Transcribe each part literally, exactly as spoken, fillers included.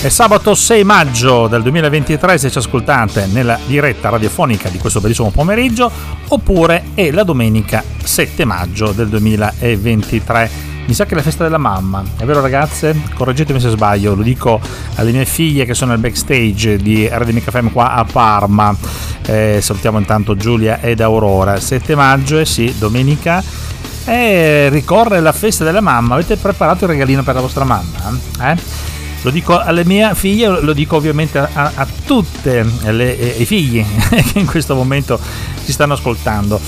È sabato sei maggio del duemilaventitré se ci ascoltate nella diretta radiofonica di questo bellissimo pomeriggio, oppure è la domenica sette maggio del duemilaventitré. Mi sa che è la festa della mamma, è vero ragazze? Correggetemi se sbaglio, lo dico alle mie figlie che sono al backstage di Radio Amica F M qua a Parma. Eh, salutiamo intanto Giulia ed Aurora. sette maggio, eh sì, domenica. E ricorre la festa della mamma. Avete preparato il regalino per la vostra mamma? Eh? Lo dico alle mie figlie, lo dico ovviamente a, a tutte le, eh, i figli che in questo momento ci stanno ascoltando.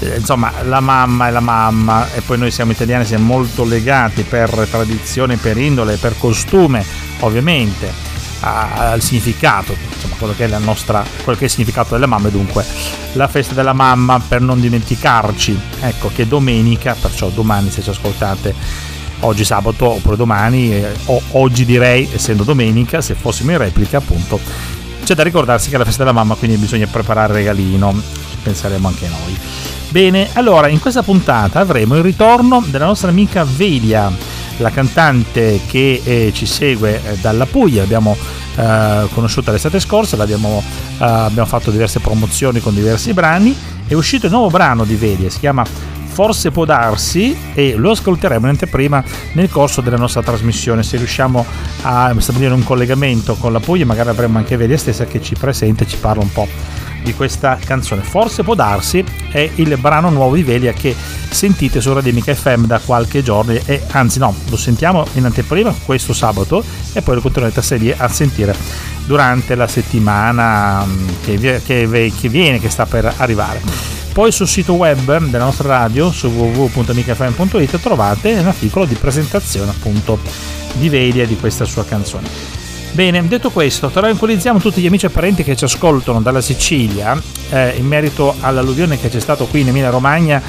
Eh, insomma, la mamma è la mamma, e poi noi siamo italiani, siamo molto legati per tradizione, per indole, per costume, ovviamente, a, al significato, insomma, quello che è la nostra, quello che è il significato della mamma, e dunque la festa della mamma, per non dimenticarci, ecco, che domenica, perciò domani se ci ascoltate, oggi sabato oppure domani, eh, o oggi direi, essendo domenica, se fossimo in replica appunto, c'è da ricordarsi che è la festa della mamma, quindi bisogna preparare il regalino, ci penseremo anche noi. Bene, allora in questa puntata avremo il ritorno della nostra amica Velia, la cantante che eh, ci segue eh, dalla Puglia. Abbiamo eh, conosciuta l'estate scorsa, l'abbiamo, eh, abbiamo fatto diverse promozioni con diversi brani. È uscito il nuovo brano di Velia, si chiama Forse può darsi, e lo ascolteremo in anteprima nel corso della nostra trasmissione. Se riusciamo a stabilire un collegamento con la Puglia, magari avremo anche Velia stessa che ci presenta e ci parla un po' di questa canzone. Forse può darsi è il brano nuovo di Velia che sentite su Radio Amica F M da qualche giorno, e anzi no, lo sentiamo in anteprima questo sabato e poi lo continuerete a seguire, a sentire durante la settimana che, che, che viene, che sta per arrivare. Poi sul sito web della nostra radio, su w w w punto amica f m punto i t, trovate un articolo di presentazione appunto di Velia, di questa sua canzone. Bene, detto questo, tranquillizziamo tutti gli amici e parenti che ci ascoltano dalla Sicilia eh, in merito all'alluvione che c'è stato qui in Emilia Romagna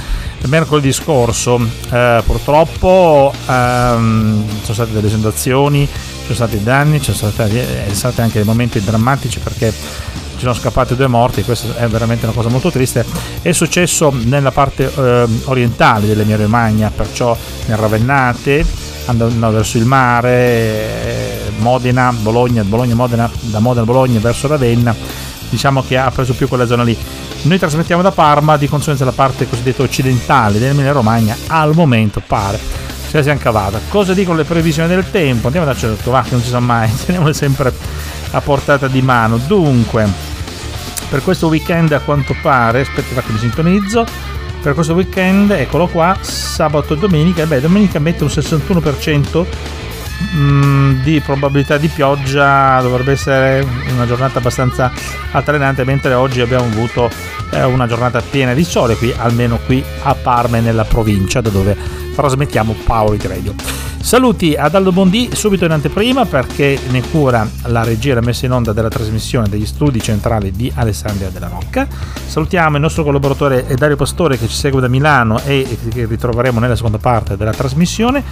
mercoledì scorso. Eh, purtroppo ehm, sono state delle esondazioni, sono stati i danni, ci sono stati, eh, stati anche dei momenti drammatici, perché ci sono scappati due morti. Questa è veramente una cosa molto triste. È successo nella parte eh, orientale dell'Emilia Romagna, perciò nel Ravennate, andando verso il mare, eh, Modena, Bologna, Bologna, Modena, da Modena a Bologna verso Ravenna, diciamo che ha preso più quella zona lì. Noi trasmettiamo da Parma, di conseguenza la parte cosiddetta occidentale dell'Emilia Romagna al momento pare se la siamo cavata. Cosa dicono le previsioni del tempo? Andiamo a darci un occhio, che non si sa mai, teniamole sempre a portata di mano. Dunque, per questo weekend a quanto pare, aspetta che mi sintonizzo, per questo weekend, eccolo qua, sabato e domenica, beh domenica mette un sessantuno per cento mh, di probabilità di pioggia, dovrebbe essere una giornata abbastanza altalenante, mentre oggi abbiamo avuto eh, una giornata piena di sole, qui almeno qui a Parma e nella provincia, da dove trasmettiamo PowerHit Radio. Saluti ad Aldo Bondì subito in anteprima, perché ne cura la regia e la messa in onda della trasmissione degli studi centrali di Alessandria della Rocca. Salutiamo il nostro collaboratore Dario Pastore che ci segue da Milano e che ritroveremo nella seconda parte della trasmissione.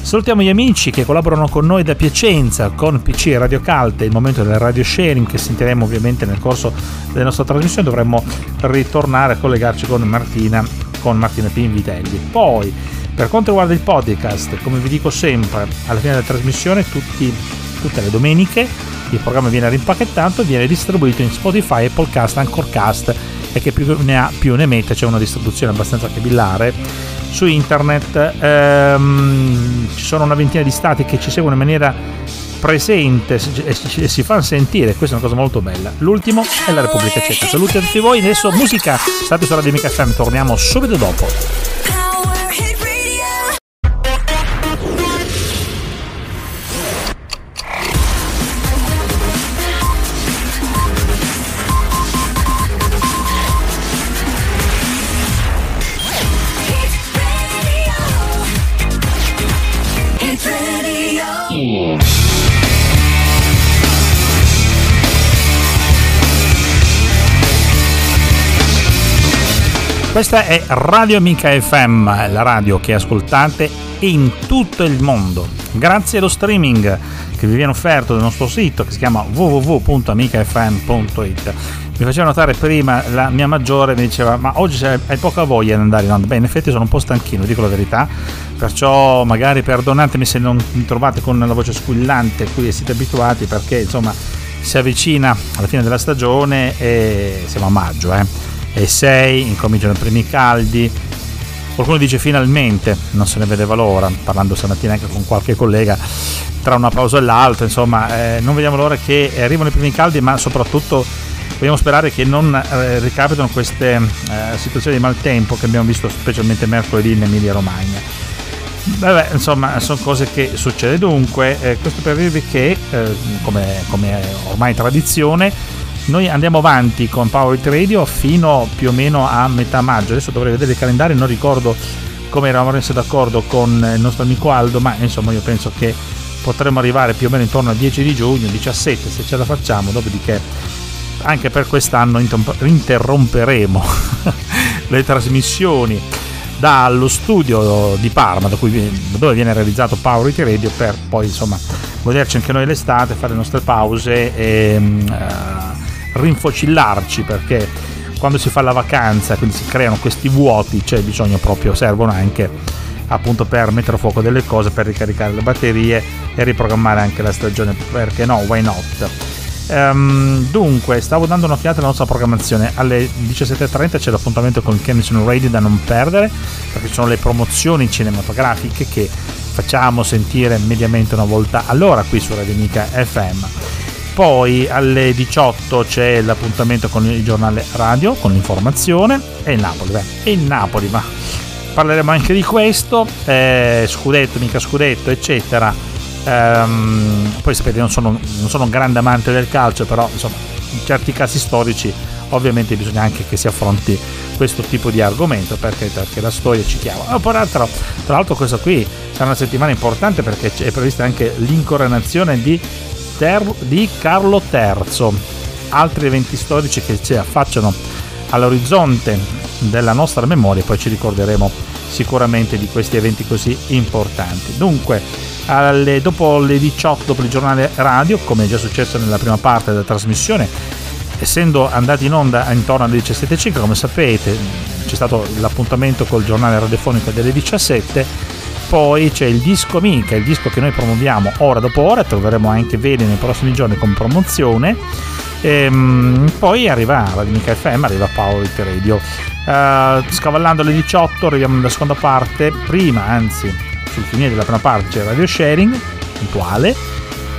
Salutiamo gli amici che collaborano con noi da Piacenza con P C Radio Calte, il momento del radio sharing che sentiremo ovviamente nel corso della nostra trasmissione. Dovremmo ritornare a collegarci con Martina, con Martina Pinvitelli. Poi, per quanto riguarda il podcast, come vi dico sempre, alla fine della trasmissione, tutti, tutte le domeniche, il programma viene rimpacchettato e viene distribuito in Spotify, Applecast, Anchorcast, e che più ne ha più ne mette, c'è una distribuzione abbastanza capillare. Su internet ehm, ci sono una ventina di stati che ci seguono in maniera presente e si fa sentire, questa è una cosa molto bella. L'ultimo è la Repubblica Ceca. Saluti a tutti voi, adesso musica, state su Radio Amica F M, torniamo subito dopo. Questa è Radio Amica F M, la radio che ascoltate in tutto il mondo grazie allo streaming che vi viene offerto dal nostro sito, che si chiama w w w punto amica f m punto i t. Mi faceva notare prima la mia maggiore, mi diceva: ma oggi hai poca voglia di andare in onda. Beh, in effetti sono un po' stanchino, dico la verità, perciò magari perdonatemi se non mi trovate con la voce squillante a cui siete abituati, perché insomma si avvicina alla fine della stagione e siamo a maggio eh. e sei incominciano i primi caldi. Qualcuno dice finalmente, non se ne vedeva l'ora, parlando stamattina anche con qualche collega tra una pausa e l'altra, insomma eh, non vediamo l'ora che arrivano i primi caldi, ma soprattutto vogliamo sperare che non eh, ricapitano queste eh, situazioni di maltempo che abbiamo visto specialmente mercoledì in Emilia Romagna. Vabbè, insomma, sono cose che succede. Dunque, eh, questo per dirvi che, eh, come, come ormai tradizione, noi andiamo avanti con PowerHit Radio fino più o meno a metà maggio. Adesso dovrei vedere il calendario, non ricordo come eravamo messi d'accordo con il nostro amico Aldo, ma insomma io penso che potremmo arrivare più o meno intorno al dieci di giugno, diciassette se ce la facciamo, dopodiché anche per quest'anno interromperemo le trasmissioni dallo studio di Parma, da cui, dove viene realizzato PowerHit Radio, per poi insomma goderci anche noi l'estate, fare le nostre pause e uh, rinfocillarci, perché quando si fa la vacanza, quindi si creano questi vuoti, c'è bisogno proprio, servono anche appunto per mettere a fuoco delle cose, per ricaricare le batterie e riprogrammare anche la stagione, perché no, why not? Um, dunque, stavo dando un'occhiata alla nostra programmazione. Alle diciassette e trenta c'è l'appuntamento con Chemistry Radio, da non perdere, perché ci sono le promozioni cinematografiche che facciamo sentire mediamente una volta all'ora qui su Radio Amica F M. Poi alle diciotto c'è l'appuntamento con il giornale radio, con l'informazione e il Napoli, beh, e il Napoli, ma parleremo anche di questo, eh, scudetto, mica scudetto, eccetera. Um, poi sapete, non sono, non sono un grande amante del calcio, però insomma, in certi casi storici ovviamente bisogna anche che si affronti questo tipo di argomento, perché, perché la storia ci chiama. Oh, peraltro, tra l'altro questa qui sarà una settimana importante, perché è prevista anche l'incoronazione di, ter- di Carlo terzo. Altri eventi storici che ci affacciano all'orizzonte della nostra memoria, poi ci ricorderemo sicuramente di questi eventi così importanti. Dunque, Alle, dopo le diciotto, dopo il giornale radio, come è già successo nella prima parte della trasmissione, essendo andati in onda intorno alle diciassette e cinque, come sapete c'è stato l'appuntamento col giornale radiofonico delle diciassette. Poi c'è il disco Amica, il disco che noi promuoviamo ora dopo ora, troveremo anche Velia nei prossimi giorni con promozione. Ehm, poi arriva Radio Amica F M, arriva PowerHit Radio. Uh, scavallando le diciotto arriviamo nella seconda parte, prima anzi sul finire della prima parte c'è Radio Sharing puntuale,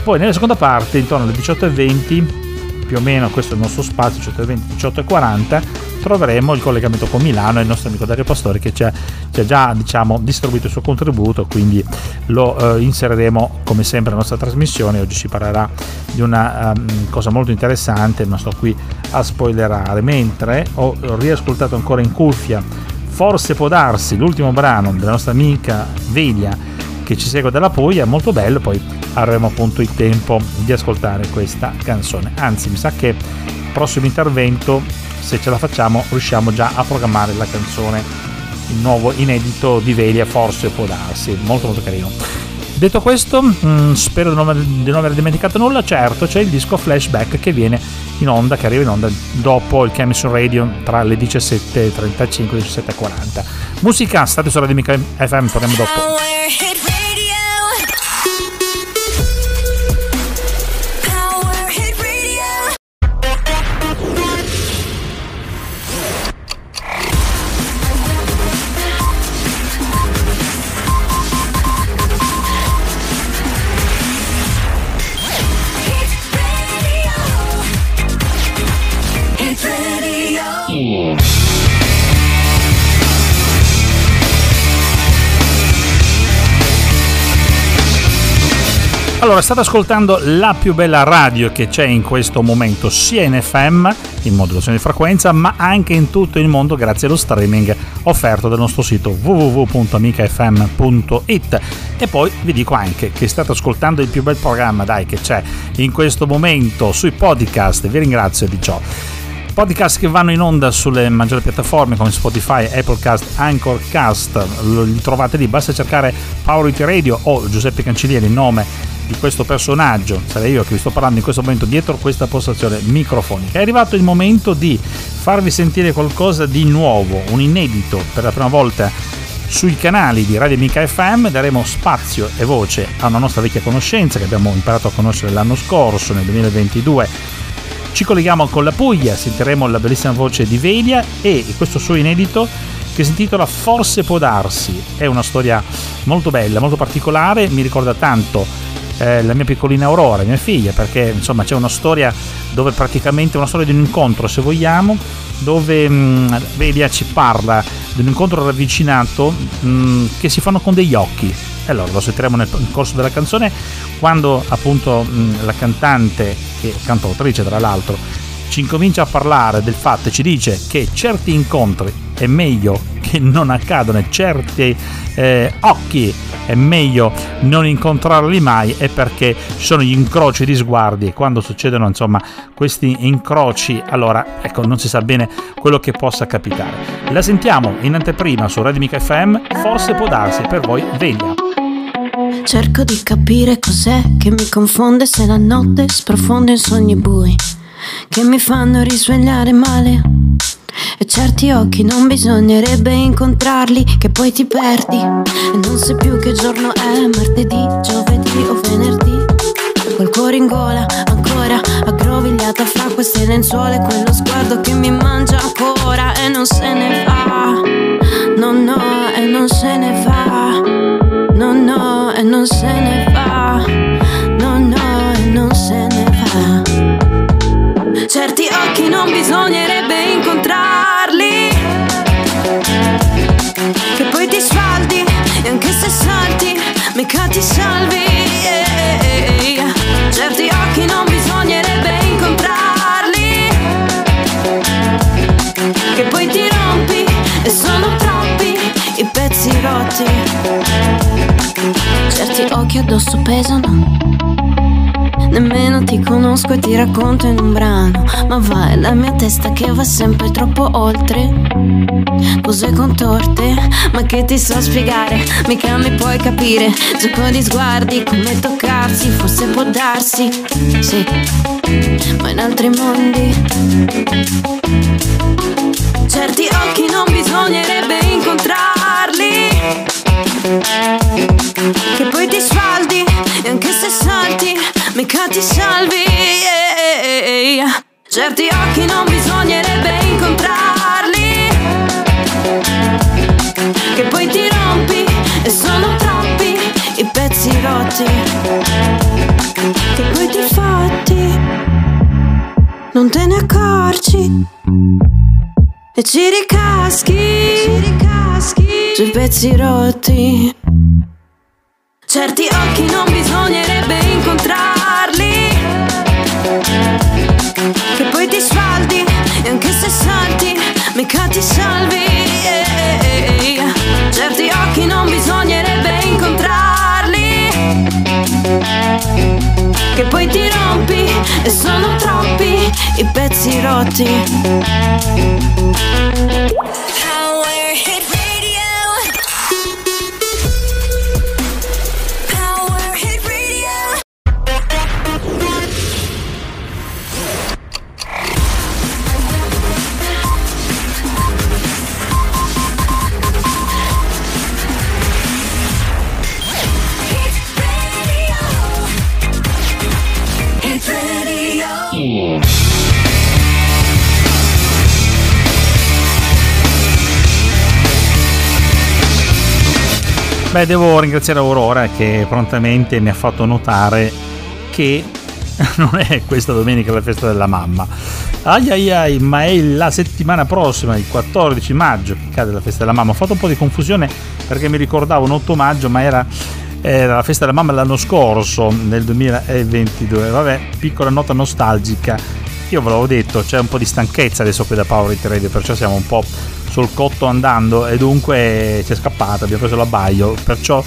poi nella seconda parte intorno alle diciotto e venti più o meno, questo è il nostro spazio, diciotto e venti, diciotto e quaranta, troveremo il collegamento con Milano e il nostro amico Dario Pastore, che ci ha, ci ha già diciamo distribuito il suo contributo, quindi lo eh, inseriremo come sempre nella nostra trasmissione. Oggi si parlerà di una um, cosa molto interessante, non sto qui a spoilerare, mentre ho, ho riascoltato ancora in cuffia Forse può darsi, l'ultimo brano della nostra amica Velia che ci segue dalla Puglia, molto bello. Poi avremo appunto il tempo di ascoltare questa canzone, anzi mi sa che prossimo intervento, se ce la facciamo, riusciamo già a programmare la canzone, il nuovo inedito di Velia, Forse può darsi, molto molto carino. Detto questo, mh, spero di non, di non aver dimenticato nulla. Certo, c'è il disco Flashback che viene in onda, che arriva in onda dopo il Chemistry Radio tra le diciassette e trentacinque e diciassette e quaranta. Musica, state su Radio Amica F M, torniamo dopo. Allora, state ascoltando la più bella radio che c'è in questo momento, sia in F M, in modulazione di frequenza, ma anche in tutto il mondo grazie allo streaming offerto dal nostro sito w w w punto amica f m punto i t. E poi vi dico anche che state ascoltando il più bel programma, dai, che c'è in questo momento sui podcast. Vi ringrazio di ciò. podcast che vanno in onda sulle maggiori piattaforme come Spotify, Applecast, Anchorcast, li trovate lì, basta cercare PowerHit Radio o Giuseppe Cancelliere, il nome di questo personaggio, sarei io che vi sto parlando in questo momento dietro questa postazione microfonica. È arrivato il momento di farvi sentire qualcosa di nuovo, un inedito per la prima volta sui canali di Radio Amica F M. Daremo spazio e voce a una nostra vecchia conoscenza che abbiamo imparato a conoscere l'anno scorso, nel duemilaventidue. Ci colleghiamo con la Puglia, sentiremo la bellissima voce di Velia e questo suo inedito che si intitola Forse può darsi. È una storia molto bella, molto particolare, mi ricorda tanto Eh, la mia piccolina Aurora, mia figlia, perché insomma c'è una storia dove praticamente una storia di un incontro, se vogliamo, dove mh, Velia ci parla di un incontro ravvicinato mh, che si fanno con degli occhi. E allora lo sentiremo nel, nel corso della canzone, quando appunto mh, la cantante, che è cantautrice tra l'altro, ci incomincia a parlare del fatto e ci dice che certi incontri è meglio che non accadano, certi eh, occhi è meglio non incontrarli mai, è perché ci sono gli incroci di sguardi e quando succedono insomma questi incroci, allora ecco, non si sa bene quello che possa capitare. La sentiamo in anteprima su Radio Amica F M, Forse può darsi, per voi Veglia. Cerco di capire cos'è che mi confonde, se la notte sprofonda in sogni bui che mi fanno risvegliare male, e certi occhi non bisognerebbe incontrarli, che poi ti perdi e non sai più che giorno è, martedì, giovedì o venerdì. Col cuore in gola ancora aggrovigliata fra queste lenzuole, quello sguardo che mi mangia ancora e non se ne va, no no, e non se ne va, no no, e non se ne va, no no, e non se ne va. Certi occhi non bisognerebbe incontrarli, che poi ti sfaldi e anche se salti mica ti salvi, yeah. Certi occhi non bisognerebbe incontrarli, che poi ti rompi e sono troppi i pezzi rotti. Certi occhi addosso pesano, nemmeno ti conosco e ti racconto in un brano, ma vai, la mia testa che va sempre troppo oltre, cose contorte, ma che ti so spiegare, mica mi puoi capire, gioco di sguardi, come toccarsi, forse può darsi, sì, ma in altri mondi. Certi occhi non bisognerebbe incontrarli, che poi ti sfaldi e anche se salti mica ti salvi, yeah. Certi occhi non bisognerebbe incontrarli, che poi ti rompi e sono troppi i pezzi rotti, che poi ti fatti, non te ne accorgi e ci ricaschi sui pezzi rotti. Certi occhi non bisognerebbe incontrarli, che poi ti sfaldi e anche se salti mica ti salvi, yeah. Certi occhi non bisognerebbe incontrarli, che poi ti rompi e sono troppi i pezzi rotti. PowerHit Radio, PowerHit Radio. Beh, devo ringraziare Aurora che prontamente mi ha fatto notare che non è questa domenica la festa della mamma, ai ai ai, ma è la settimana prossima, il quattordici maggio, che cade la festa della mamma. Ho fatto un po' di confusione perché mi ricordavo un otto maggio, ma era Era la festa della mamma l'anno scorso, nel duemilaventidue. Vabbè, piccola nota nostalgica. Io ve l'avevo detto, c'è un po' di stanchezza adesso qui da PowerHit Radio, perciò siamo un po' sul cotto andando e dunque ci è scappata, abbiamo preso l'abbaio. Perciò,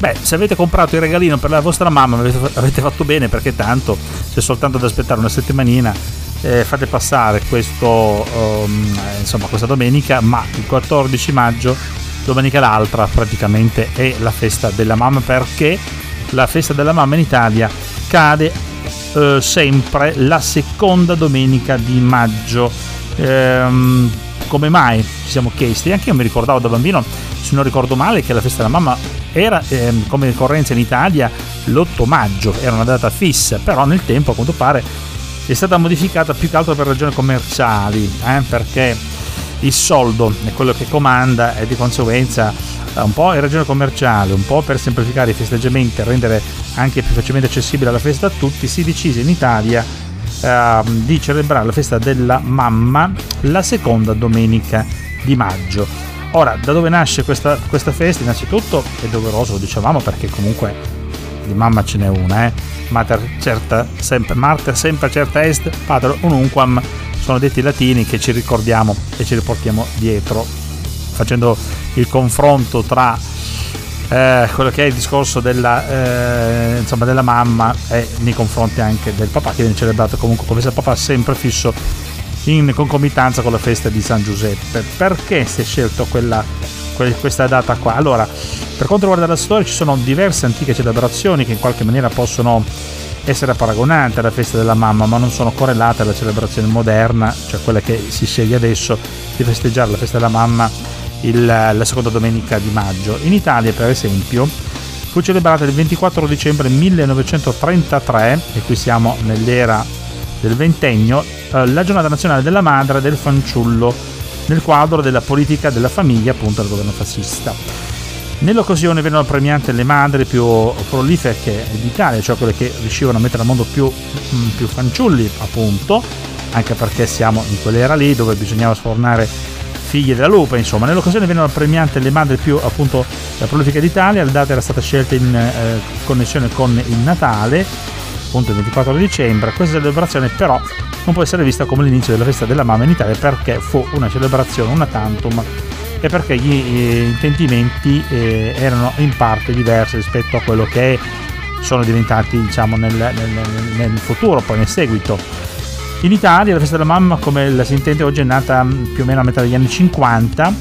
beh, se avete comprato il regalino per la vostra mamma avete fatto bene, perché tanto c'è soltanto da aspettare una settimanina eh, fate passare questo um, insomma questa domenica, ma il quattordici maggio, domenica l'altra, praticamente è la festa della mamma, perché la festa della mamma in Italia cade eh, sempre la seconda domenica di maggio. Ehm, come mai, ci siamo chiesti, anche io mi ricordavo da bambino, se non ricordo male, che la festa della mamma era ehm, come ricorrenza in Italia l'otto maggio, era una data fissa, però nel tempo a quanto pare è stata modificata più che altro per ragioni commerciali, eh, perché il soldo è quello che comanda e di conseguenza un po' in ragione commerciale, un po' per semplificare i festeggiamenti e rendere anche più facilmente accessibile la festa a tutti, si decise in Italia eh, di celebrare la festa della mamma la seconda domenica di maggio. Ora, da dove nasce questa, questa festa? Innanzitutto è doveroso, lo dicevamo, perché comunque di mamma ce n'è una, eh? Mater certa sempre, mater sempre certa est, pater ununquam, sono detti i latini che ci ricordiamo e ci riportiamo dietro, facendo il confronto tra eh, quello che è il discorso della, eh, insomma, della mamma e nei confronti anche del papà, che viene celebrato comunque come se il papà sempre fisso in concomitanza con la festa di San Giuseppe. Perché si è scelto quella, quella, questa data qua? Allora, per quanto riguarda la storia, ci sono diverse antiche celebrazioni che in qualche maniera possono essere paragonate alla festa della mamma, ma non sono correlate alla celebrazione moderna, cioè quella che si sceglie adesso di festeggiare la festa della mamma il, la seconda domenica di maggio. In Italia, per esempio, fu celebrata il ventiquattro dicembre millenovecentotrentatré, e qui siamo nell'era del ventennio, eh, la giornata nazionale della madre e del fanciullo, nel quadro della politica della famiglia appunto del governo fascista. Nell'occasione vennero premiate le madri più prolifiche d'Italia, cioè quelle che riuscivano a mettere al mondo più, mh, più fanciulli, appunto, anche perché siamo in quell'era lì dove bisognava sfornare figlie della lupa, insomma. Nell'occasione vennero premiate le madri più, appunto, prolifiche d'Italia. La data era stata scelta in eh, connessione con il Natale, appunto il ventiquattro dicembre. Questa celebrazione però non può essere vista come l'inizio della festa della mamma in Italia, perché fu una celebrazione una tantum e perché gli eh, intendimenti eh, erano in parte diversi rispetto a quello che sono diventati, diciamo, nel, nel, nel futuro, poi nel seguito. In Italia la festa della mamma, come la si intende oggi, è nata più o meno a metà degli anni cinquanta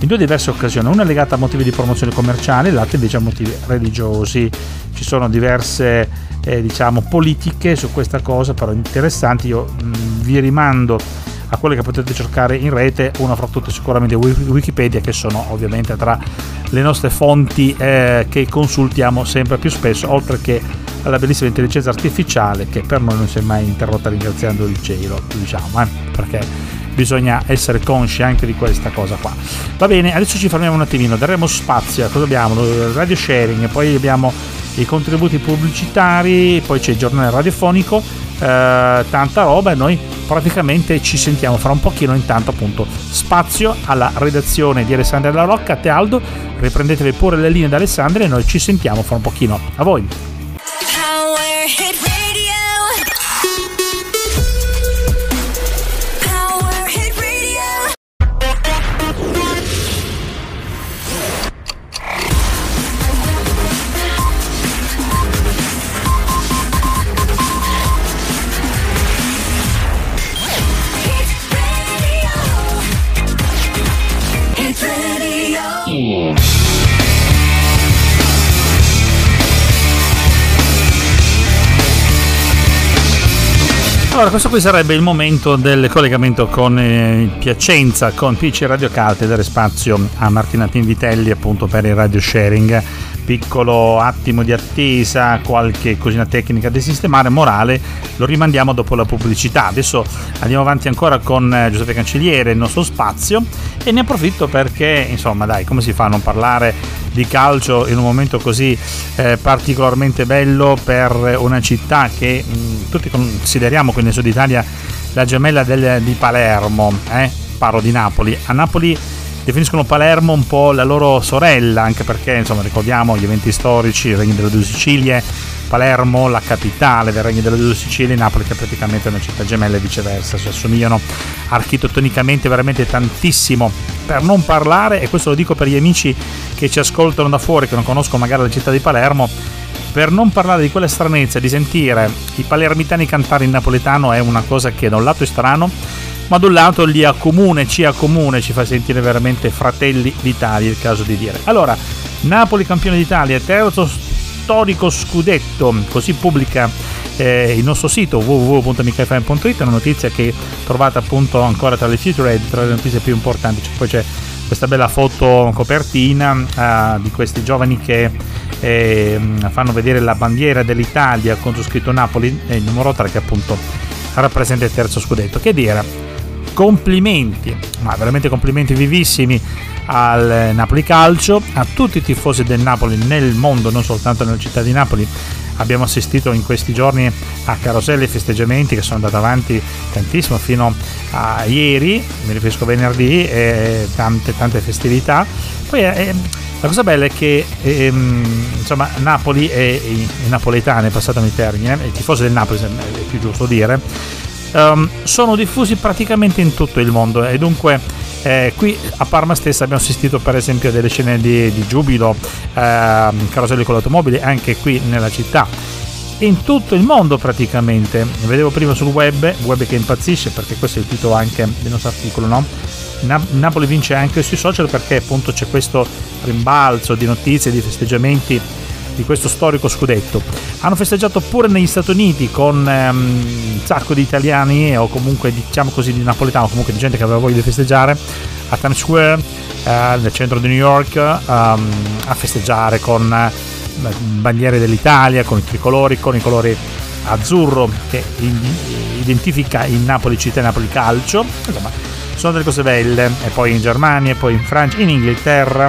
in due diverse occasioni, una legata a motivi di promozione commerciale, l'altra invece a motivi religiosi. Ci sono diverse eh, diciamo politiche su questa cosa, però interessanti. Io mh, vi rimando a quelle che potete cercare in rete, una fra tutte sicuramente Wikipedia, che sono ovviamente tra le nostre fonti eh, che consultiamo sempre più spesso, oltre che alla bellissima intelligenza artificiale che per noi non si è mai interrotta, ringraziando il cielo, diciamo, eh, perché bisogna essere consci anche di questa cosa qua. Va bene, adesso ci fermiamo un attimino, daremo spazio a cosa abbiamo, radio sharing, poi abbiamo i contributi pubblicitari, poi c'è il giornale radiofonico, eh, tanta roba, e noi praticamente ci sentiamo fra un pochino. Intanto, appunto, spazio alla redazione di Alessandria La Rocca. A te, Aldo, riprendetevi pure le linee da Alessandria e noi ci sentiamo fra un pochino. A voi. Allora, questo qui sarebbe il momento del collegamento con eh, Piacenza, con P C Radio Calte, dare spazio a Martina Pinvitelli, appunto, per il radio sharing. Piccolo attimo di attesa, qualche cosina tecnica da sistemare, morale, lo rimandiamo dopo la pubblicità. Adesso andiamo avanti ancora con eh, Giuseppe Cancelliere, il nostro spazio, e ne approfitto perché, insomma, dai, come si fa a non parlare di calcio in un momento così eh, particolarmente bello per una città che mh, tutti consideriamo qui nel sud Italia la gemella del, di Palermo, eh? Parlo di Napoli. A Napoli definiscono Palermo un po' la loro sorella, anche perché, insomma, ricordiamo gli eventi storici, il Regno delle Due Sicilie, Palermo la capitale del Regno delle Due Sicilie, Napoli che è praticamente una città gemella e viceversa, si assomigliano architettonicamente veramente tantissimo. Per non parlare, e questo lo dico per gli amici che ci ascoltano da fuori, che non conoscono magari la città di Palermo, Per non parlare di quelle stranezze di sentire i palermitani cantare in napoletano è una cosa che da un lato è strano, ma da un lato li accomune, ci accomune, ci fa sentire veramente fratelli d'Italia, è il caso di dire. Allora, Napoli campione d'Italia, terzo storico scudetto, così pubblica eh, il nostro sito w w w punto amica f m punto i t, una notizia che trovate appunto ancora tra le featured, tra le notizie più importanti. Cioè, poi c'è questa bella foto copertina uh, di questi giovani che eh, fanno vedere la bandiera dell'Italia con su scritto Napoli e il numero tre, che appunto rappresenta il terzo scudetto. Che dire, complimenti, ma veramente complimenti vivissimi al Napoli Calcio, a tutti i tifosi del Napoli nel mondo, non soltanto nella città di Napoli. Abbiamo assistito in questi giorni a caroselle e festeggiamenti che sono andati avanti tantissimo fino a ieri, mi riferisco venerdì, e tante tante festività. Poi eh, la cosa bella è che eh, insomma Napoli e i napoletani, passatemi il termine, i tifosi del Napoli è più giusto dire, um, sono diffusi praticamente in tutto il mondo, e dunque Eh, qui a Parma stessa abbiamo assistito per esempio a delle scene di, di giubilo, eh, caroselli con l'automobile anche qui nella città, in tutto il mondo praticamente. Vedevo prima sul web, web che impazzisce, perché questo è il titolo anche del nostro articolo, no? Na- Napoli vince anche sui social, perché appunto c'è questo rimbalzo di notizie, di festeggiamenti di questo storico scudetto. Hanno festeggiato pure negli Stati Uniti con ehm, un sacco di italiani, o comunque diciamo così di napoletano, comunque di gente che aveva voglia di festeggiare, a Times Square, eh, nel centro di New York, ehm, a festeggiare con eh, bandiere dell'Italia, con i tricolori, con i colori azzurro che identifica il Napoli città e Napoli calcio. Insomma, sono delle cose belle. E poi in Germania, e poi in Francia, in Inghilterra,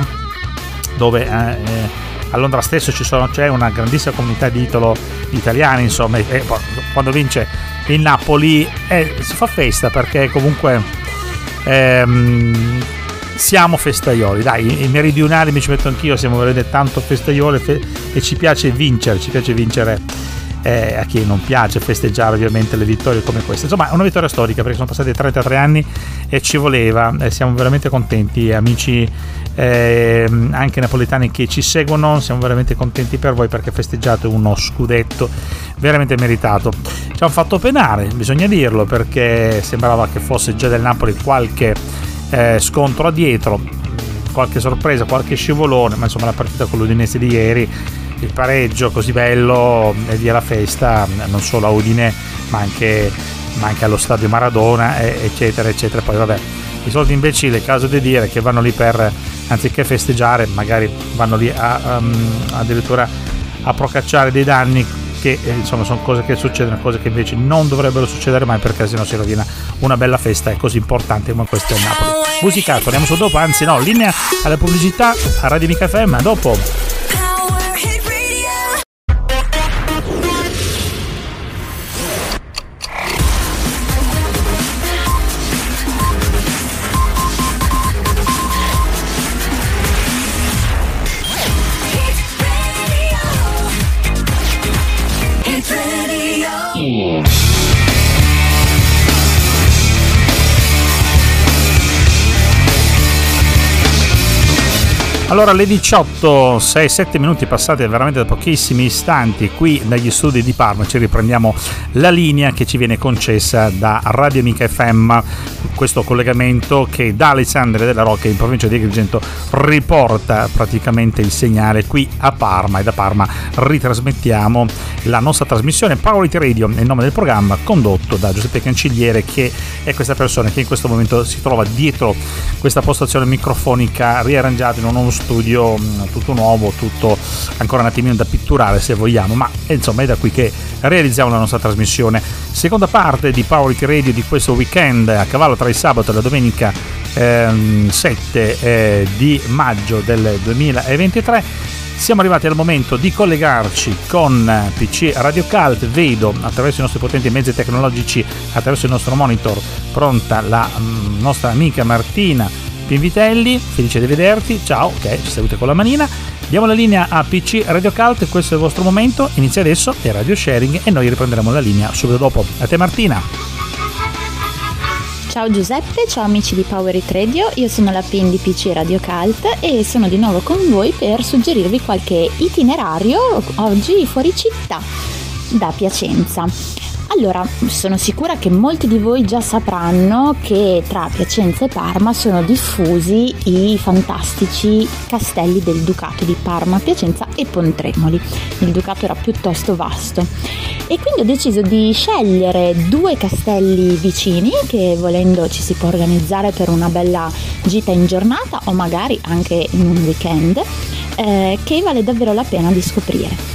dove eh, eh, a Londra stesso ci sono, c'è una grandissima comunità di italo italiani, insomma, e quando vince il Napoli eh, si fa festa, perché comunque ehm, siamo festaioli, dai, i meridionali, mi ci metto anch'io, siamo veramente tanto festaioli fe- e ci piace vincere, ci piace vincere eh, a chi non piace festeggiare ovviamente le vittorie come questa. Insomma, è una vittoria storica, perché sono passati trentatré anni e ci voleva, e siamo veramente contenti, amici Eh, anche napoletani che ci seguono, siamo veramente contenti per voi, perché festeggiate uno scudetto veramente meritato. Ci hanno fatto penare, bisogna dirlo, perché sembrava che fosse già del Napoli qualche eh, scontro addietro, qualche sorpresa, qualche scivolone, ma insomma la partita con l'Udinese di ieri, il pareggio così bello e via la festa, non solo a Udine ma anche, ma anche allo stadio Maradona, eccetera eccetera. Poi vabbè, i soldi imbecilli, è caso di dire, che vanno lì per, anziché festeggiare, magari vanno lì a, um, addirittura a procacciare dei danni, che eh, insomma sono cose che succedono, cose che invece non dovrebbero succedere mai, perché sennò si rovina una bella festa è così importante come questa è Napoli. Musica, torniamo su dopo, anzi no, linea alla pubblicità a Radio Amica F M, ma dopo. Allora, alle diciotto e sette minuti passate veramente da pochissimi istanti, qui dagli studi di Parma ci riprendiamo la linea che ci viene concessa da Radio Amica F M, questo collegamento che da Alessandria della Rocca in provincia di Agrigento riporta praticamente il segnale qui a Parma, e da Parma ritrasmettiamo la nostra trasmissione PowerHit Radio, nel nome del programma, condotto da Giuseppe Cancelliere, che è questa persona che in questo momento si trova dietro questa postazione microfonica riarrangiata in un nuovo studio, tutto nuovo, tutto ancora un attimino da pitturare se vogliamo, ma insomma è da qui che realizziamo la nostra trasmissione, seconda parte di PowerHit Radio di questo weekend a cavallo tra il sabato e la domenica ehm, sette eh, di maggio del duemilaventitré. Siamo arrivati al momento di collegarci con P C Radio Calte. Vedo attraverso i nostri potenti mezzi tecnologici, attraverso il nostro monitor, pronta la mh, nostra amica Martina Pinvitelli, felice di vederti, ciao, ok, ci seguite con la manina. Diamo la linea a P C Radio Calte, questo è il vostro momento, inizia adesso il radio sharing e noi riprenderemo la linea subito dopo. A te Martina. Ciao Giuseppe, ciao amici di PowerHit Radio, io sono la Pin di P C Radio Calte e sono di nuovo con voi per suggerirvi qualche itinerario oggi fuori città da Piacenza. Allora, sono sicura che molti di voi già sapranno che tra Piacenza e Parma sono diffusi i fantastici castelli del Ducato di Parma, Piacenza e Pontremoli. Il Ducato era piuttosto vasto e quindi ho deciso di scegliere due castelli vicini che, volendo, ci si può organizzare per una bella gita in giornata o magari anche in un weekend, eh, che vale davvero la pena di scoprire.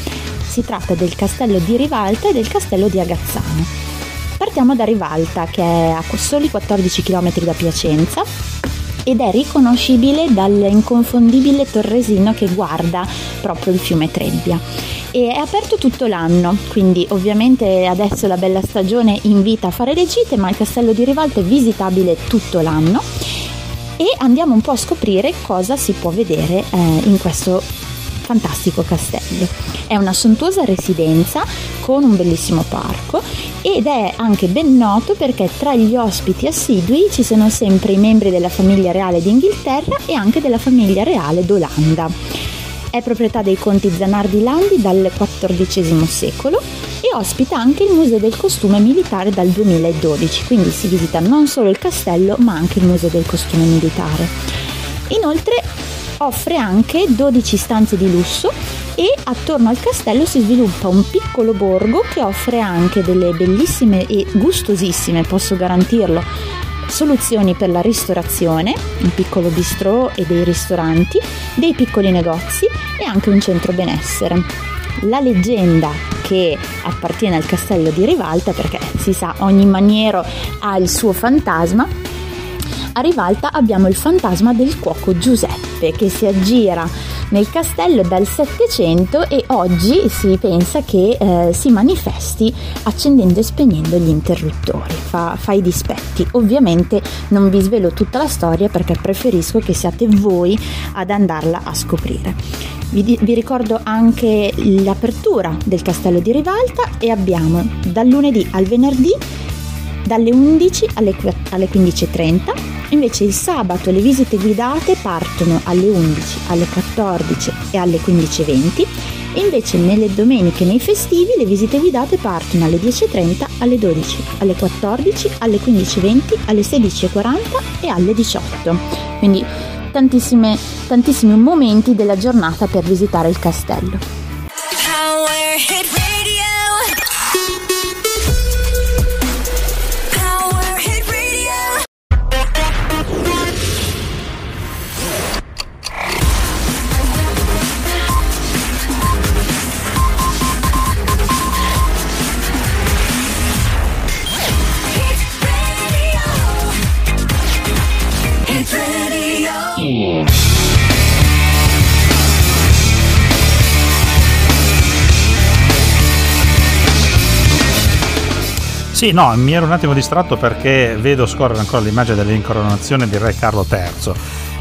Si tratta del castello di Rivalta e del castello di Agazzano. Partiamo da Rivalta, che è a soli quattordici chilometri da Piacenza ed è riconoscibile dall'inconfondibile torresino che guarda proprio il fiume Trebbia. E è aperto tutto l'anno, quindi ovviamente adesso la bella stagione invita a fare le gite, ma il castello di Rivalta è visitabile tutto l'anno. E andiamo un po' a scoprire cosa si può vedere eh, in questo fantastico castello. È una sontuosa residenza con un bellissimo parco ed è anche ben noto perché tra gli ospiti assidui ci sono sempre i membri della famiglia reale d'Inghilterra e anche della famiglia reale d'Olanda. È proprietà dei conti Zanardi Landi dal quattordicesimo secolo e ospita anche il museo del costume militare dal duemiladodici, quindi si visita non solo il castello ma anche il museo del costume militare. Inoltre offre anche dodici stanze di lusso e attorno al castello si sviluppa un piccolo borgo che offre anche delle bellissime e gustosissime, posso garantirlo, soluzioni per la ristorazione, un piccolo bistrò e dei ristoranti, dei piccoli negozi e anche un centro benessere. La leggenda che appartiene al castello di Rivalta, perché si sa ogni maniero ha il suo fantasma, a Rivalta abbiamo il fantasma del cuoco Giuseppe che si aggira nel castello dal Settecento e oggi si pensa che eh, si manifesti accendendo e spegnendo gli interruttori, fa, fa i dispetti. Ovviamente non vi svelo tutta la storia perché preferisco che siate voi ad andarla a scoprire. Vi, vi ricordo anche l'apertura del castello di Rivalta e abbiamo dal lunedì al venerdì dalle undici alle quindici e trenta. Invece il sabato le visite guidate partono alle undici, alle quattordici e alle quindici e venti. Invece nelle domeniche e nei festivi le visite guidate partono alle dieci e trenta, alle dodici, alle quattordici, alle quindici e venti, alle sedici e quaranta e alle diciotto. Quindi tantissime, tantissimi momenti della giornata per visitare il castello. Sì, no, mi ero un attimo distratto perché vedo scorrere ancora l'immagine dell'incoronazione del re Carlo terzo.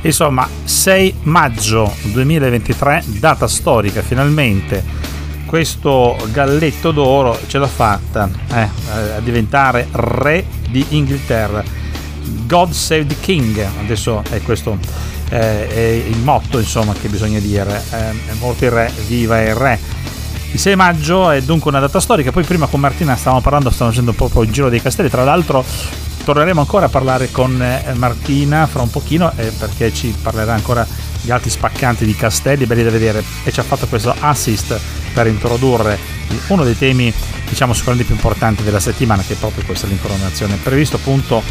Insomma, sei maggio duemilaventitré, data storica finalmente. Questo galletto d'oro ce l'ha fatta eh, a diventare re di Inghilterra. God save the king. Adesso è questo eh, è il motto, insomma, che bisogna dire. Eh, è morto il re, viva il re. Il sei maggio è dunque una data storica. Poi prima con Martina stavamo parlando, stavamo facendo proprio il giro dei castelli. Tra l'altro torneremo ancora a parlare con Martina fra un pochino eh, perché ci parlerà ancora di altri spaccanti di castelli belli da vedere e ci ha fatto questo assist per introdurre uno dei temi, diciamo, sicuramente più importanti della settimana, che è proprio questa dell'incoronazione. Previsto appunto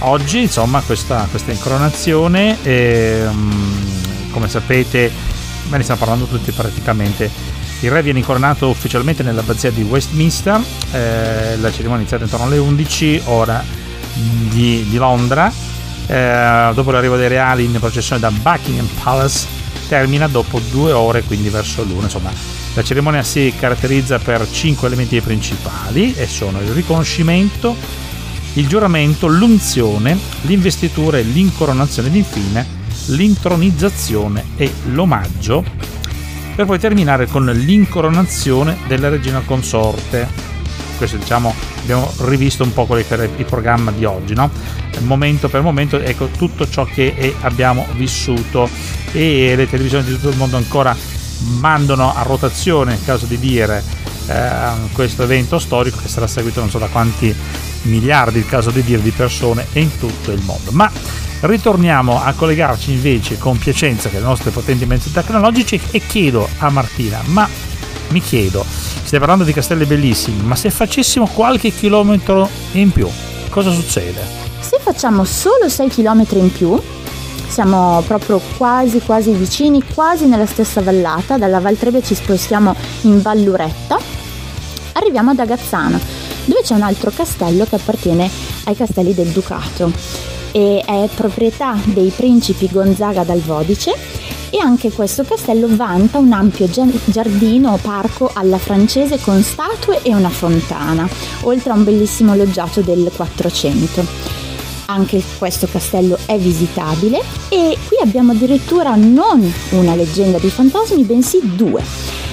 oggi, insomma, questa, questa incoronazione e, um, come sapete, me ne stiamo parlando tutti praticamente. Il re viene incoronato ufficialmente nell'abbazia di Westminster, eh, la cerimonia è iniziata intorno alle undici, ora di, di Londra, eh, dopo l'arrivo dei reali in processione da Buckingham Palace, termina dopo due ore, quindi verso l'una. Insomma, la cerimonia si caratterizza per cinque elementi principali e sono il riconoscimento, il giuramento, l'unzione, l'investitura e l'incoronazione ed infine l'intronizzazione e l'omaggio, per poi terminare con l'incoronazione della regina consorte. questo, diciamo, abbiamo rivisto un po' quello che era il programma di oggi, no? Momento per momento, ecco, tutto ciò che è, abbiamo vissuto, e le televisioni di tutto il mondo ancora mandano a rotazione, nel caso di dire, eh, questo evento storico che sarà seguito non so da quanti miliardi, il caso di dire, di persone in tutto il mondo. Ma ritorniamo a collegarci invece con Piacenza, che è le nostre potenti mezzi tecnologici, e chiedo a Martina, ma mi chiedo, stai parlando di castelli bellissimi, ma se facessimo qualche chilometro in più, cosa succede? Se facciamo solo sei chilometri in più, siamo proprio quasi quasi vicini, quasi nella stessa vallata. Dalla Val Trebbia ci spostiamo in Valluretta, arriviamo ad Agazzano, dove c'è un altro castello che appartiene ai castelli del Ducato e è proprietà dei principi Gonzaga dal Vodice, e anche questo castello vanta un ampio giardino o parco alla francese con statue e una fontana, oltre a un bellissimo loggiato del quattrocento. Anche questo castello è visitabile, e qui abbiamo addirittura non una leggenda di fantasmi, bensì due.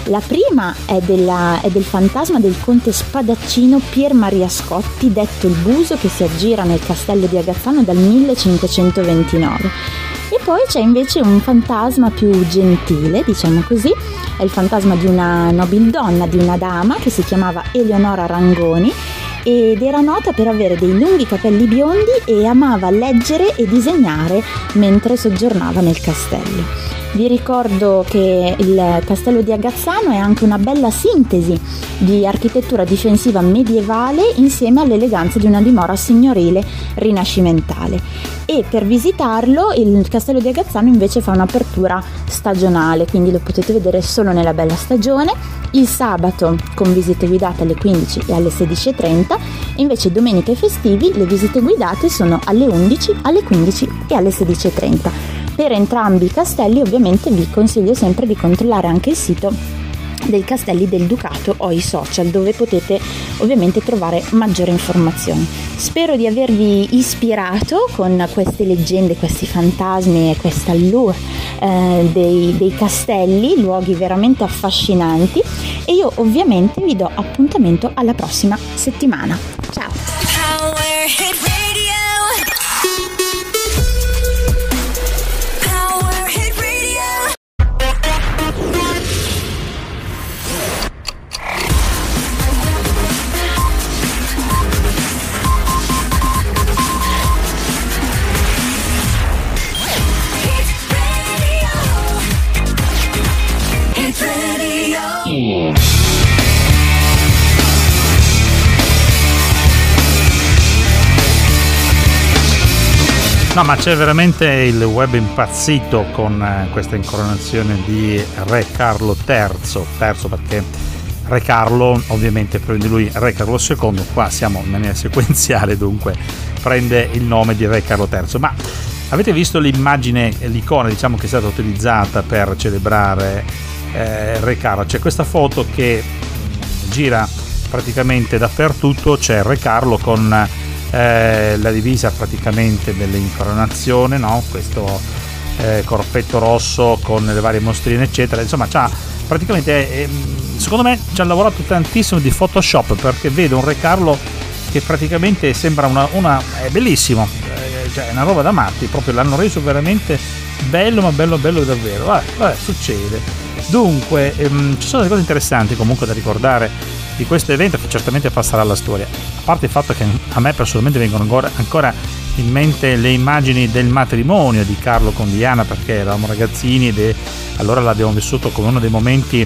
La prima è, della, è del fantasma del conte spadaccino Pier Maria Scotti, detto il Buso, che si aggira nel castello di Agazzano dal millecinquecentoventinove. E poi c'è invece un fantasma più gentile, diciamo così, è il fantasma di una nobildonna, di una dama che si chiamava Eleonora Rangoni, ed era nota per avere dei lunghi capelli biondi e amava leggere e disegnare mentre soggiornava nel castello. Vi ricordo che il castello di Agazzano è anche una bella sintesi di architettura difensiva medievale insieme all'eleganza di una dimora signorile rinascimentale, e per visitarlo il castello di Agazzano invece fa un'apertura stagionale, quindi lo potete vedere solo nella bella stagione, il sabato con visite guidate alle quindici e alle sedici e trenta, invece domeniche e festivi le visite guidate sono alle undici, alle quindici e alle sedici e trenta. Per entrambi i castelli ovviamente vi consiglio sempre di controllare anche il sito dei castelli del Ducato o i social, dove potete ovviamente trovare maggiore informazione. Spero di avervi ispirato con queste leggende, questi fantasmi e questa allure eh, dei, dei castelli, luoghi veramente affascinanti, e io ovviamente vi do appuntamento alla prossima settimana. Ciao! PowerHit Radio. PowerHit Radio. No, ma c'è veramente il web impazzito con questa incoronazione di Re Carlo terzo, terzo perché Re Carlo ovviamente prende di lui Re Carlo secondo, qua siamo in maniera sequenziale, dunque prende il nome di Re Carlo terzo. Ma avete visto l'immagine, l'icona diciamo che è stata utilizzata per celebrare eh, Re Carlo? C'è questa foto che gira praticamente dappertutto, c'è Re Carlo con eh, la divisa praticamente dell'incoronazione, no? Questo eh, corpetto rosso con le varie mostrine eccetera, insomma c'ha praticamente eh, secondo me ci ha lavorato tantissimo di Photoshop, perché vedo un Re Carlo che praticamente sembra una, una è bellissimo, eh, cioè è una roba da matti, proprio l'hanno reso veramente bello, ma bello bello davvero. Vabbè, vabbè, succede. Dunque ehm, ci sono delle cose interessanti comunque da ricordare di questo evento, che certamente passerà alla storia, a parte il fatto che a me personalmente vengono ancora, ancora in mente le immagini del matrimonio di Carlo con Diana, perché eravamo ragazzini ed è, allora l'abbiamo vissuto come uno dei momenti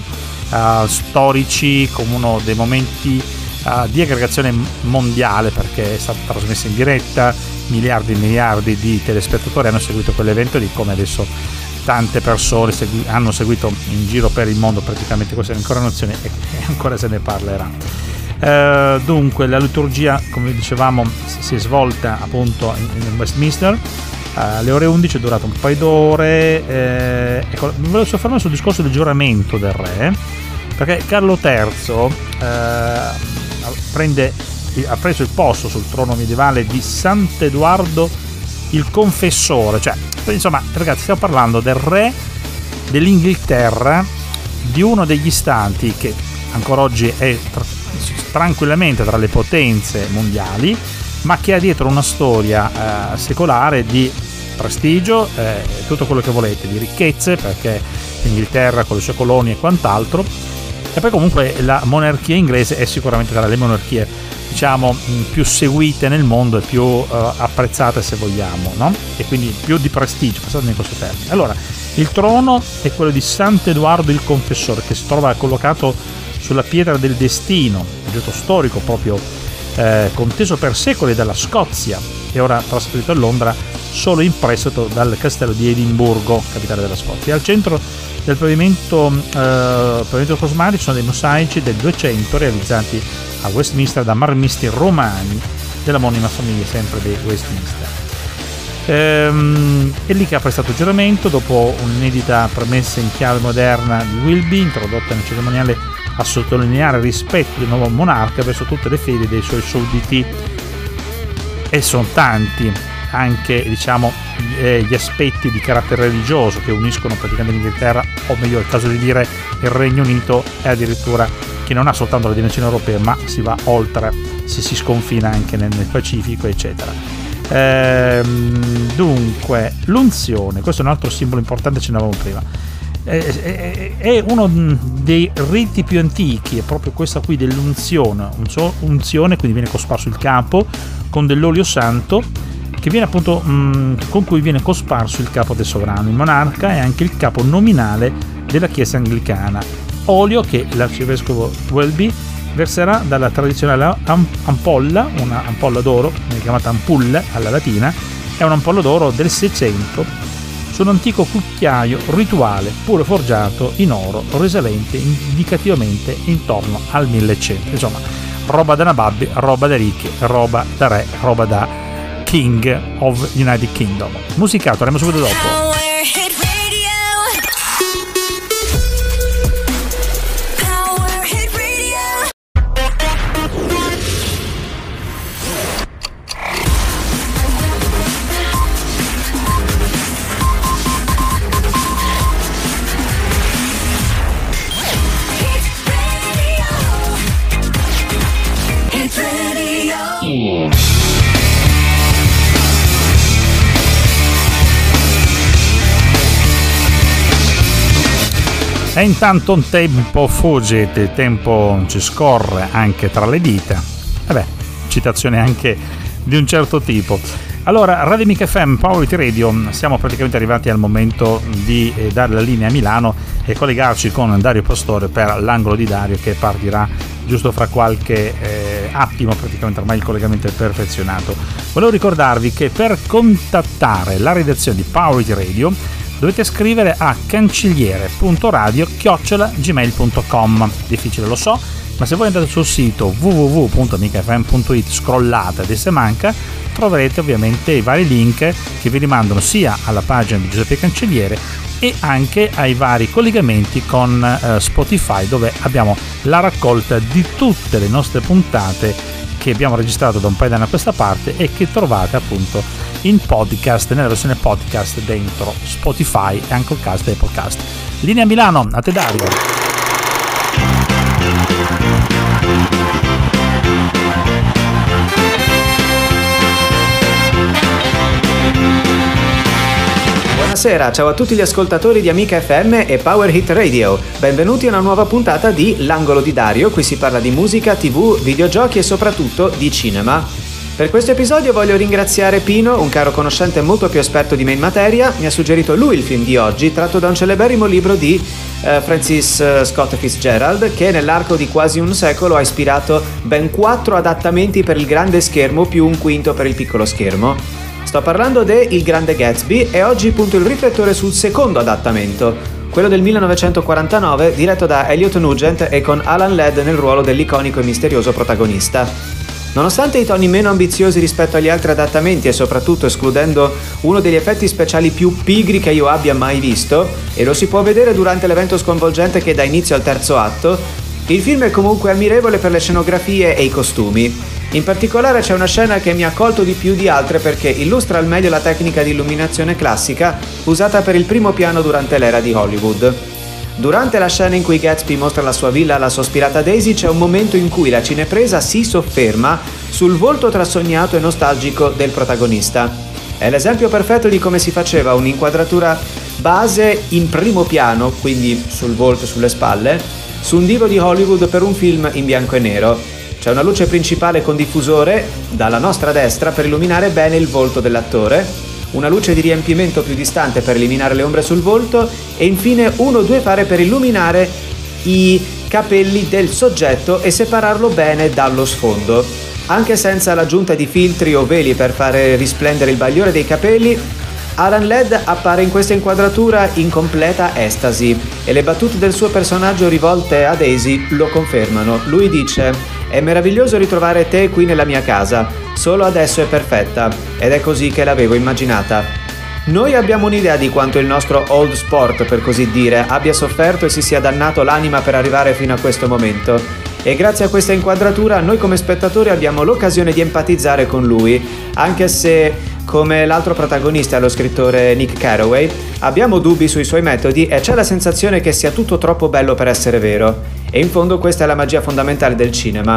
uh, storici, come uno dei momenti uh, di aggregazione mondiale, perché è stata trasmessa in diretta, miliardi e miliardi di telespettatori hanno seguito quell'evento lì, come adesso tante persone segui- hanno seguito in giro per il mondo praticamente questa incoronazione, e ancora se ne parlerà. Eh, dunque la liturgia, come dicevamo, si è svolta appunto in, in Westminster eh, alle ore undici, è durata un paio d'ore. Eh, ecco, mi volevo soffermare sul discorso del giuramento del re, perché Carlo terzo eh, prende, ha preso il posto sul trono medievale di Sant'Edoardo il Confessore, cioè insomma ragazzi stiamo parlando del re dell'Inghilterra, di uno degli stati che ancora oggi è tranquillamente tra le potenze mondiali, ma che ha dietro una storia eh, secolare di prestigio, eh, tutto quello che volete, di ricchezze, perché l'Inghilterra con le sue colonie e quant'altro. E poi comunque la monarchia inglese è sicuramente tra le monarchie, diciamo, più seguite nel mondo e più eh, apprezzate, se vogliamo, no? E quindi più di prestigio, passatemi questo termine. Allora, il trono è quello di Sant'Edoardo il Confessore, che si trova collocato sulla pietra del destino, oggetto storico proprio eh, conteso per secoli dalla Scozia e ora trasferito a Londra solo in prestito dal castello di Edimburgo, capitale della Scozia. Al centro del pavimento, eh, pavimento cosmatico sono dei mosaici del duecento realizzati a Westminster da marmisti romani della omonima famiglia, sempre di Westminster. Ehm, è lì che ha prestato giuramento dopo un'inedita promessa in chiave moderna di Wilby, introdotta nel cerimoniale a sottolineare il rispetto del nuovo monarca verso tutte le fedi dei suoi sudditi, e sono tanti anche, diciamo, gli aspetti di carattere religioso che uniscono praticamente l'Inghilterra, o meglio è il caso di dire il Regno Unito, e addirittura che non ha soltanto la dimensione europea ma si va oltre, si, si sconfina anche nel, nel Pacifico, eccetera. Ehm, dunque l'unzione, questo è un altro simbolo importante, ce ne avevamo prima, è, è, è uno dei riti più antichi, è proprio questa qui dell'unzione, unzione, quindi viene cosparso il capo con dell'olio santo, che viene appunto mh, con cui viene cosparso il capo del sovrano. Il monarca è anche il capo nominale della Chiesa anglicana. Olio che l'arcivescovo Welby verserà dalla tradizionale ampolla, una ampolla d'oro, chiamata ampulla alla latina, è un'ampolla d'oro del Seicento, su un antico cucchiaio rituale pure forgiato in oro, risalente indicativamente intorno al millecento. Insomma, roba da nababbi, roba da ricchi, roba da re, roba da King of United Kingdom. Musicato, andiamo subito dopo. PowerHit Radio. PowerHit Radio. Hit Radio. Hit Radio. E intanto un tempo fugge, il tempo ci scorre anche tra le dita. Vabbè, citazione anche di un certo tipo. Allora, Radio Amica F M, PowerHit Radio, siamo praticamente arrivati al momento di dare la linea a Milano e collegarci con Dario Pastore per l'angolo di Dario, che partirà giusto fra qualche eh, attimo, praticamente ormai il collegamento è perfezionato. Volevo ricordarvi che per contattare la redazione di PowerHit Radio dovete scrivere a cancelliere punto radio chiocciola gmail punto com. Difficile, lo so, ma se voi andate sul sito w w w punto amica f m punto i t, scrollate a destra e manca, troverete ovviamente i vari link che vi rimandano sia alla pagina di Giuseppe Cancelliere e anche ai vari collegamenti con eh, Spotify, dove abbiamo la raccolta di tutte le nostre puntate che abbiamo registrato da un paio d'anni a questa parte e che trovate appunto in podcast, nella versione podcast dentro Spotify e anche Cast e Podcast. Linea Milano, a te Dario. Buonasera, ciao a tutti gli ascoltatori di Amica F M e PowerHit Radio. Benvenuti a una nuova puntata di L'angolo di Dario. Qui si parla di musica, tv, videogiochi e soprattutto di cinema. Per questo episodio voglio ringraziare Pino, un caro conoscente molto più esperto di me in materia. Mi ha suggerito lui il film di oggi, tratto da un celeberrimo libro di eh, Francis eh, Scott Fitzgerald, che nell'arco di quasi un secolo ha ispirato ben quattro adattamenti per il grande schermo più un quinto per il piccolo schermo. Sto parlando de Il Grande Gatsby e oggi punto il riflettore sul secondo adattamento, quello del millenovecentoquarantanove, diretto da Elliot Nugent e con Alan Ladd nel ruolo dell'iconico e misterioso protagonista. Nonostante i toni meno ambiziosi rispetto agli altri adattamenti e soprattutto escludendo uno degli effetti speciali più pigri che io abbia mai visto, e lo si può vedere durante l'evento sconvolgente che dà inizio al terzo atto, il film è comunque ammirevole per le scenografie e i costumi. In particolare c'è una scena che mi ha colto di più di altre perché illustra al meglio la tecnica di illuminazione classica usata per il primo piano durante l'era di Hollywood. Durante la scena in cui Gatsby mostra la sua villa alla sospirata Daisy c'è un momento in cui la cinepresa si sofferma sul volto trasognato e nostalgico del protagonista. È l'esempio perfetto di come si faceva un'inquadratura base in primo piano, quindi sul volto e sulle spalle, su un divo di Hollywood per un film in bianco e nero. C'è una luce principale con diffusore dalla nostra destra per illuminare bene il volto dell'attore, una luce di riempimento più distante per eliminare le ombre sul volto e infine uno o due fare per illuminare i capelli del soggetto e separarlo bene dallo sfondo. Anche senza l'aggiunta di filtri o veli per fare risplendere il bagliore dei capelli, Alan Ladd appare in questa inquadratura in completa estasi e le battute del suo personaggio rivolte a Daisy lo confermano. Lui dice: «È meraviglioso ritrovare te qui nella mia casa, solo adesso è perfetta ed è così che l'avevo immaginata». Noi abbiamo un'idea di quanto il nostro old sport, per così dire, abbia sofferto e si sia dannato l'anima per arrivare fino a questo momento. E grazie a questa inquadratura noi come spettatori abbiamo l'occasione di empatizzare con lui, anche se, come l'altro protagonista, lo scrittore Nick Carraway, abbiamo dubbi sui suoi metodi e c'è la sensazione che sia tutto troppo bello per essere vero. E in fondo questa è la magia fondamentale del cinema: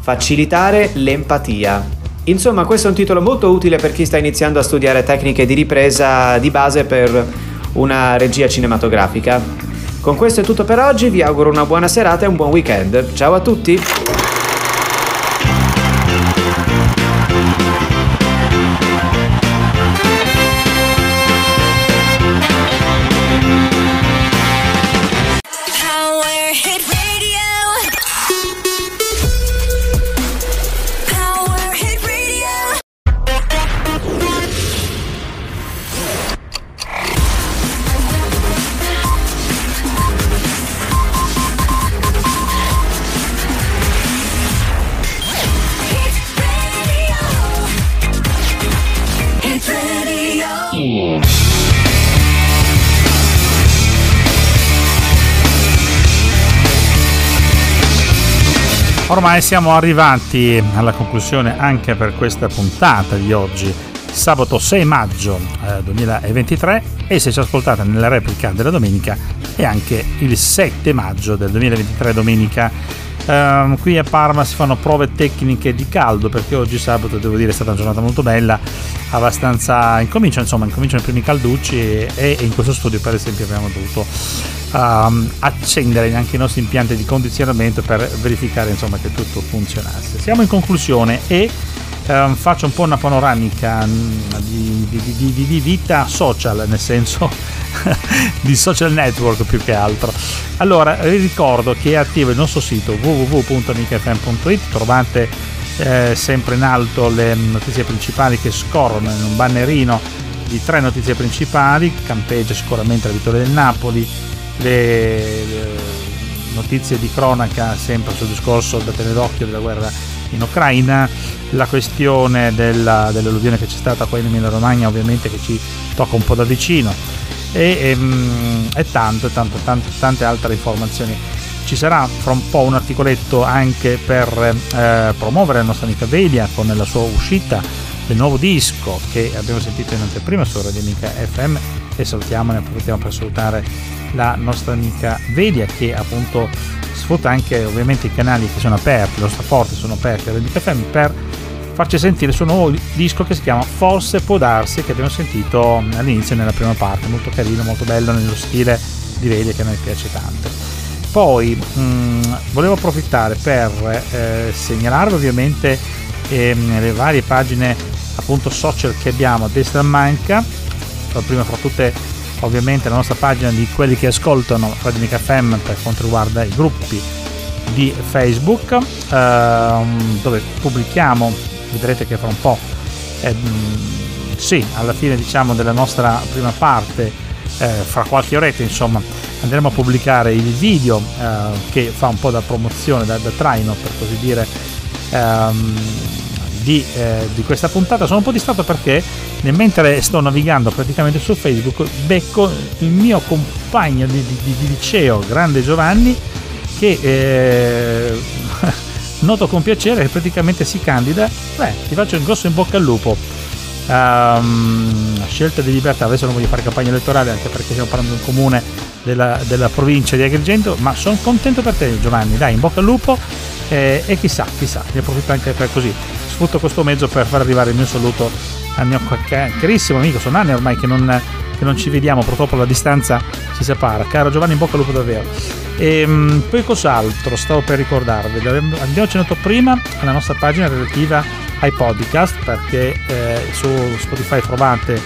facilitare l'empatia. Insomma, questo è un titolo molto utile per chi sta iniziando a studiare tecniche di ripresa di base per una regia cinematografica. Con questo è tutto per oggi, vi auguro una buona serata e un buon weekend. Ciao a tutti! Ormai siamo arrivati alla conclusione anche per questa puntata di oggi, sabato sei maggio duemilaventitré, e se ci ascoltate nella replica della domenica è anche il sette maggio del duemilaventitré domenica. Um, qui a Parma si fanno prove tecniche di caldo, perché oggi sabato, devo dire, è stata una giornata molto bella, abbastanza incomincia insomma incominciano i primi calducci e, e in questo studio per esempio abbiamo dovuto um, accendere anche i nostri impianti di condizionamento per verificare insomma che tutto funzionasse. Siamo in conclusione e um, faccio un po' una panoramica di, di, di, di, di vita social, nel senso di social network più che altro. Allora, vi ricordo che è attivo il nostro sito w w w punto amica f m punto i t, trovate eh, sempre in alto le notizie principali che scorrono in un bannerino di tre notizie principali, campeggia sicuramente la vittoria del Napoli, le, le notizie di cronaca sempre sul discorso da tenere d'occhio della guerra in Ucraina, la questione della, dell'alluvione che c'è stata qua in Emilia Romagna, ovviamente, che ci tocca un po' da vicino, e, e, e tante, tante, tante, tante altre informazioni. Ci sarà fra un po' un articoletto anche per eh, promuovere la nostra amica Velia con la sua uscita del nuovo disco che abbiamo sentito in anteprima su Radio Amica F M, e salutiamo e ne approfittiamo per salutare la nostra amica Velia, che appunto sfrutta anche ovviamente i canali che sono aperti, lo supporto sono aperti a Radio Amica F M per farci sentire il suo nuovo disco che si chiama Forse può darsi, che abbiamo sentito all'inizio nella prima parte, molto carino, molto bello nello stile di Velia che a noi piace tanto. Poi mh, volevo approfittare per eh, segnalarvi ovviamente ehm, le varie pagine appunto social che abbiamo a destra manca, prima fra tutte ovviamente la nostra pagina di quelli che ascoltano Radio Amica F M per quanto riguarda i gruppi di Facebook, ehm, dove pubblichiamo, vedrete che fra un po' eh, sì, alla fine diciamo della nostra prima parte, eh, fra qualche oretta insomma, andremo a pubblicare il video eh, che fa un po' da promozione, da, da traino per così dire, ehm, di, eh, di questa puntata. Sono un po' distratto perché mentre sto navigando praticamente su Facebook becco il mio compagno di, di, di liceo, grande Giovanni, che eh, noto con piacere che praticamente si candida. Beh, ti faccio un grosso in bocca al lupo, um, scelta di libertà. Adesso non voglio fare campagna elettorale, anche perché stiamo parlando di un comune della, della provincia di Agrigento, ma sono contento per te, Giovanni, dai, in bocca al lupo, eh, e chissà, chissà, ne approfitto anche per così, sfrutto questo mezzo per far arrivare il mio saluto al mio carissimo amico, sono anni ormai che non, che non ci vediamo, purtroppo la distanza ci separa, caro Giovanni, in bocca al lupo davvero. E mh, poi cos'altro stavo per ricordarvi, abbiamo cenato prima alla nostra pagina relativa ai podcast, perché eh, su Spotify trovate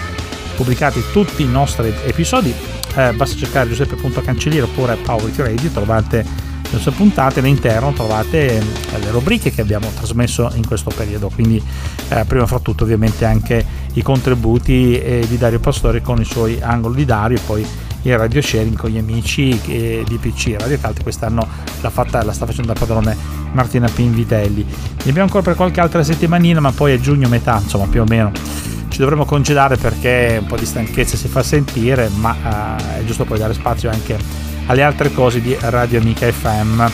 pubblicati tutti i nostri episodi, eh, basta cercare Giuseppe punto Cancelliere oppure PowerHit Radio, trovate le nostre puntate, all'interno trovate eh, le rubriche che abbiamo trasmesso in questo periodo, quindi eh, prima fra tutto ovviamente anche i contributi eh, di Dario Pastore con i suoi angoli di Dario, e poi il radio sharing con gli amici eh, di P C Radio Calte, quest'anno l'ha fatta, la sta facendo da padrone Martina Pinvitelli. Ne abbiamo ancora per qualche altra settimanina, ma poi a giugno metà, insomma più o meno ci dovremo congedare perché un po' di stanchezza si fa sentire, ma eh, è giusto poi dare spazio anche alle altre cose di Radio Amica F M.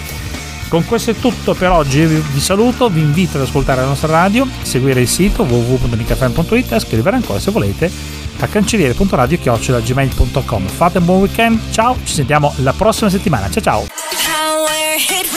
Con questo è tutto per oggi, vi saluto, vi invito ad ascoltare la nostra radio, seguire il sito w w w punto amica f m punto i t e scrivere ancora se volete a cancelliere punto radio chiocciola gmail punto com. Fate un buon weekend, ciao, ci sentiamo la prossima settimana, ciao ciao.